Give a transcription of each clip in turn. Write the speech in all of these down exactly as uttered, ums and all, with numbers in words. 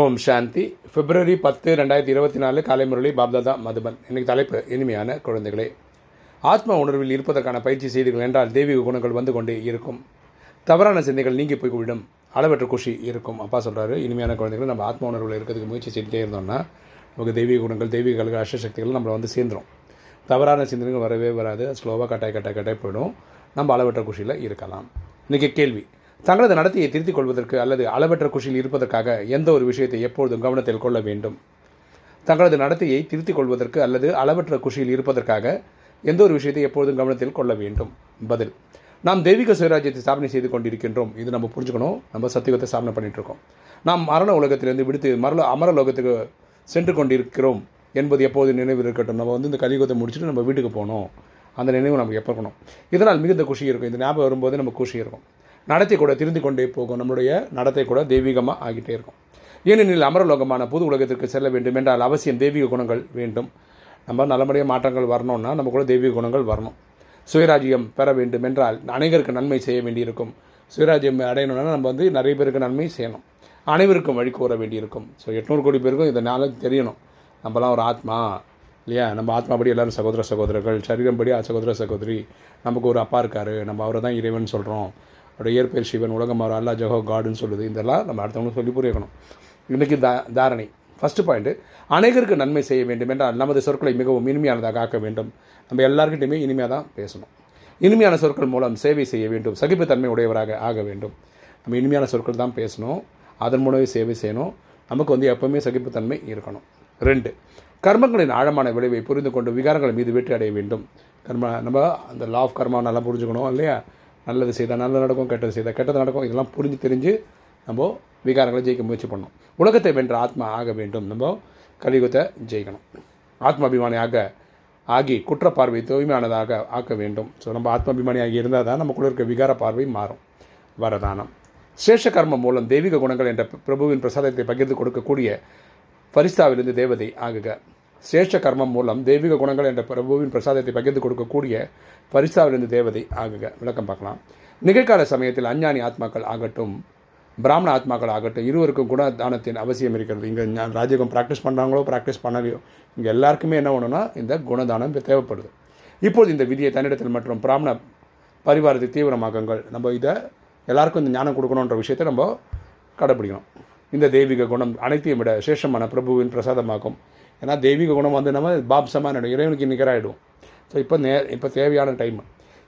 ஓம் சாந்தி. பிப்ரவரி பத்து ரெண்டாயிரத்தி இருபத்தி நாலு காலை முரளி பாப்தாதா மதுபன். இன்றைக்கு தலைப்பு இனிமையான குழந்தைகளே. ஆத்ம உணர்வில் இருப்பதற்கான பயிற்சி செய்தீர்கள் என்றால் தெய்வீக குணங்கள் வந்து கொண்டே இருக்கும். தவறான சிந்தைகள் நீங்கி போய்விடும். அளவற்ற குஷி இருக்கும். அப்பா சொல்கிறாரு, இனிமையான குழந்தைகள் நம்ம ஆத்ம உணர்வில் இருக்கிறதுக்கு முயற்சி செய்துட்டே இருந்தோம்னா நமக்கு தெய்வீக குணங்கள், தெய்வீக அஷ்டசக்திகள் நம்மளை வந்து சேர்ந்துடும். தவறான சிந்தனைகள் வரவே வராது. ஸ்லோவாக கட்டாய் கட்டாய் கட்டாய் போயிடும். நம்ம அளவற்ற குஷியில் இருக்கலாம். இன்றைக்கி கேள்வி: தங்களது நடத்தையை திருத்திக் கொள்வதற்கு அல்லது அளவற்ற குஷியில் இருப்பதற்காக எந்த ஒரு விஷயத்தை எப்பொழுதும் கவனத்தில் கொள்ள வேண்டும்? தங்களது நடத்தையை திருத்திக் கொள்வதற்கு அல்லது அளவற்ற குஷியில் இருப்பதற்காக எந்த ஒரு விஷயத்தை எப்பொழுதும் கவனத்தில் கொள்ள வேண்டும்? பதில்: நாம் தெய்வீக சுயராஜ்யத்தை ஸ்தாபனை செய்து கொண்டிருக்கின்றோம். இது நம்ம புரிஞ்சுக்கணும். நம்ம சத்தியுகத்தை ஸ்தாபனை பண்ணிகிட்ருக்கோம். நாம் மரண உலகத்திலிருந்து விடுத்து மரண அமர உலகத்துக்கு சென்று கொண்டிருக்கிறோம் என்பது எப்போது நினைவு இருக்கட்டும். நம்ம வந்து இந்த கலியுகத்தை முடிச்சுட்டு நம்ம வீட்டுக்கு போகணும். அந்த நினைவு நமக்கு எப்போ இருக்கணும். இதனால் மிகுந்த குஷி இருக்கும். இந்த ஞாபகம் வரும்போது நமக்கு குஷி இருக்கும். நடத்தை கூட திருந்து கொண்டே போகும். நம்மளுடைய நடத்தை கூட தெய்வீகமாக ஆகிட்டே இருக்கும். ஏனெனில் அமரலோகமான புது உலகத்திற்கு செல்ல வேண்டும் என்றால் அவசியம் தெய்வீக குணங்கள் வேண்டும். நம்ம நல்லபடியாக மாற்றங்கள் வரணும்னா நம்ம கூட தெய்வீக குணங்கள் வரணும். சுயராஜ்யம் பெற வேண்டும் என்றால் அனைவருக்கு நன்மை செய்ய வேண்டியிருக்கும். சுயராஜ்யம் அடையணும்னா நம்ம வந்து நிறைய பேருக்கு நன்மை செய்யணும். அனைவருக்கும் வழி கூற வேண்டியிருக்கும். ஸோ எட்நூறு கோடி பேருக்கும் இதனால் தெரியணும். நம்மலாம் ஒரு ஆத்மா இல்லையா? நம்ம ஆத்மாபடி எல்லோரும் சகோதர சகோதரர்கள், சரீரம்படி சகோதர சகோதரி. நமக்கு ஒரு அப்பா இருக்கார். நம்ம அவரை தான் இறைவன் சொல்கிறோம். அவருடைய இயற்பெயர் சிவன், உலகம் அவர் அல்லா, ஜஹோ காடுன்னு சொல்லுது. இதெல்லாம் நம்ம அடுத்தவங்களுக்கு சொல்லி புரியணும். இன்றைக்கி தா தாரணை ஃபஸ்ட்டு பாயிண்ட்டு: அனைவருக்கு நன்மை செய்ய வேண்டும் என்றால் நமது சொற்களை மிகவும் இனிமையானதாக ஆக்க வேண்டும். நம்ம எல்லாருக்கிட்டையுமே இனிமையாக தான் பேசணும். இனிமையான சொற்கள் மூலம் சேவை செய்ய வேண்டும். சகிப்புத்தன்மை உடையவராக ஆக வேண்டும். நம்ம இனிமையான சொற்கள் தான் பேசணும். அதன் மூலமே சேவை செய்யணும். நமக்கு வந்து எப்போவுமே சகிப்புத்தன்மை இருக்கணும். ரெண்டு, கர்மங்களின் ஆழமான விளைவை புரிந்து கொண்டு விகாரங்கள் மீது வெற்றி அடைய வேண்டும். கர்ம நம்ம அந்த லா ஆஃப் கர்மா நல்லா புரிஞ்சுக்கணும் இல்லையா? நல்லது செய்தால் நல்லது நடக்கும், கெட்டது செய்தால் கெட்டது நடக்கும். இதெல்லாம் புரிஞ்சு தெரிஞ்சு நம்ம விகாரங்களை ஜெயிக்க முயற்சி பண்ணணும். உலகத்தை வென்ற ஆத்மா ஆக வேண்டும். நம்ம கலியுகத்தை ஜெயிக்கணும். ஆத்மாபிமானியாக ஆகி குற்ற பார்வை தூய்மையானதாக ஆக்க வேண்டும். ஸோ நம்ம ஆத்மாபிமானியாகி இருந்தால் தான் நமக்குள்ள இருக்க விகார பார்வை மாறும். வரதானம் சேஷ கர்மம் மூலம் தெய்வீக குணங்கள் என்ற பிரபுவின் பிரசாதத்தை பகிர்ந்து கொடுக்கக்கூடிய ஃபரிஸ்தாவிலிருந்து தேவதை ஆகுக. சேஷ கர்மம் மூலம் தெய்வீக குணங்கள் என்ற பிரபுவின் பிரசாதத்தை பகிர்ந்து கொடுக்கக்கூடிய பரிசாவிலிருந்து தேவதை ஆகுக. விளக்கம் பார்க்கலாம். நிகழ்கால சமயத்தில் அஞ்ஞானி ஆத்மாக்கள் ஆகட்டும், பிராமண ஆத்மாக்கள் ஆகட்டும், இருவருக்கும் குண தானத்தின் அவசியம் இருக்கிறது. இங்கே ராஜயோகம் ப்ராக்டிஸ் பண்ணுறாங்களோ ப்ராக்டிஸ் பண்ணலையோ இங்கே எல்லாருக்குமே என்ன ஒன்றுனா இந்த குணதானம் தேவைப்படுது. இப்போது இந்த விதியை தன்னிடத்தில் மற்றும் பிராமண பரிவாரத்தை தீவிரமாக்குங்கள். நம்ம இதை எல்லாருக்கும் இந்த ஞானம் கொடுக்கணுன்ற விஷயத்தை நம்ம கடைப்பிடிக்கணும். இந்த தெய்வீக குணம் அனைத்தையும் விட சேஷமான பிரபுவின் பிரசாதமாகும். ஏன்னா தெய்வீக குணம் வந்து நம்ம பாப்சமான இறைவனுக்கு நிகராகிடுவோம். ஸோ இப்போ நே இப்போ தேவையான டைம்.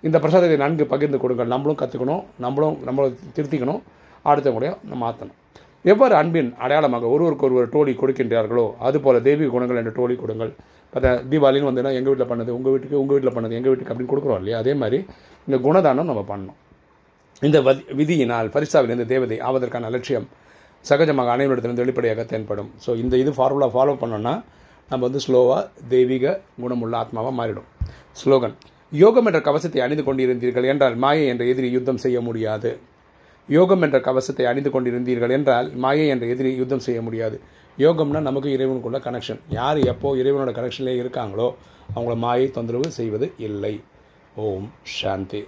இந்த பிரசாதத்தை நன்கு பகிர்ந்து கொடுங்கள். நம்மளும் கற்றுக்கணும், நம்மளும் நம்மளை திருத்திக்கணும், அடுத்த கூட நம்ம மாற்றணும். எவ்வாறு அன்பின் அடையாளமாக ஒருவருக்கு ஒருவர் டோலி கொடுக்கின்றார்களோ அதுபோல் தெய்வீக குணங்கள் என்ற டோலி கொடுங்கள். பார்த்தா தீபாவளின்னு வந்துன்னா எங்கள் வீட்டில் பண்ணது உங்கள் வீட்டுக்கு, உங்கள் வீட்டில் பண்ணது எங்கள் வீட்டுக்கு அப்படின்னு கொடுக்குறோம் இல்லையா? அதே மாதிரி இந்த குணதானம் நம்ம பண்ணணும். இந்த விதியினால் பரிசாவிலிருந்து தேவதை ஆவதற்கான லட்சியம் சகஜமாக அனைவரிடத்திலிருந்து வெளிப்படையாக தென்படும். ஸோ இந்த இது ஃபார்முலா ஃபாலோ பண்ணோன்னா நம்ம வந்து ஸ்லோவாக தெய்வீக குணமுள்ள ஆத்மாவாக மாறிடும். ஸ்லோகன்: யோகம் என்ற கவசத்தை அணிந்து கொண்டிருந்தீர்கள் என்றால் மாயை என்ற எதிரி யுத்தம் செய்ய முடியாது. யோகம் என்ற கவசத்தை அணிந்து கொண்டிருந்தீர்கள் என்றால் மாயை என்ற எதிரி யுத்தம் செய்ய முடியாது. யோகம்னா நமக்கு இறைவனுக்குள்ள கனெக்ஷன். யார் எப்போது இறைவனோட கனெக்ஷன்லேயே இருக்காங்களோ அவங்கள மாயை தொந்தரவு செய்வது இல்லை. ஓம் சாந்தி.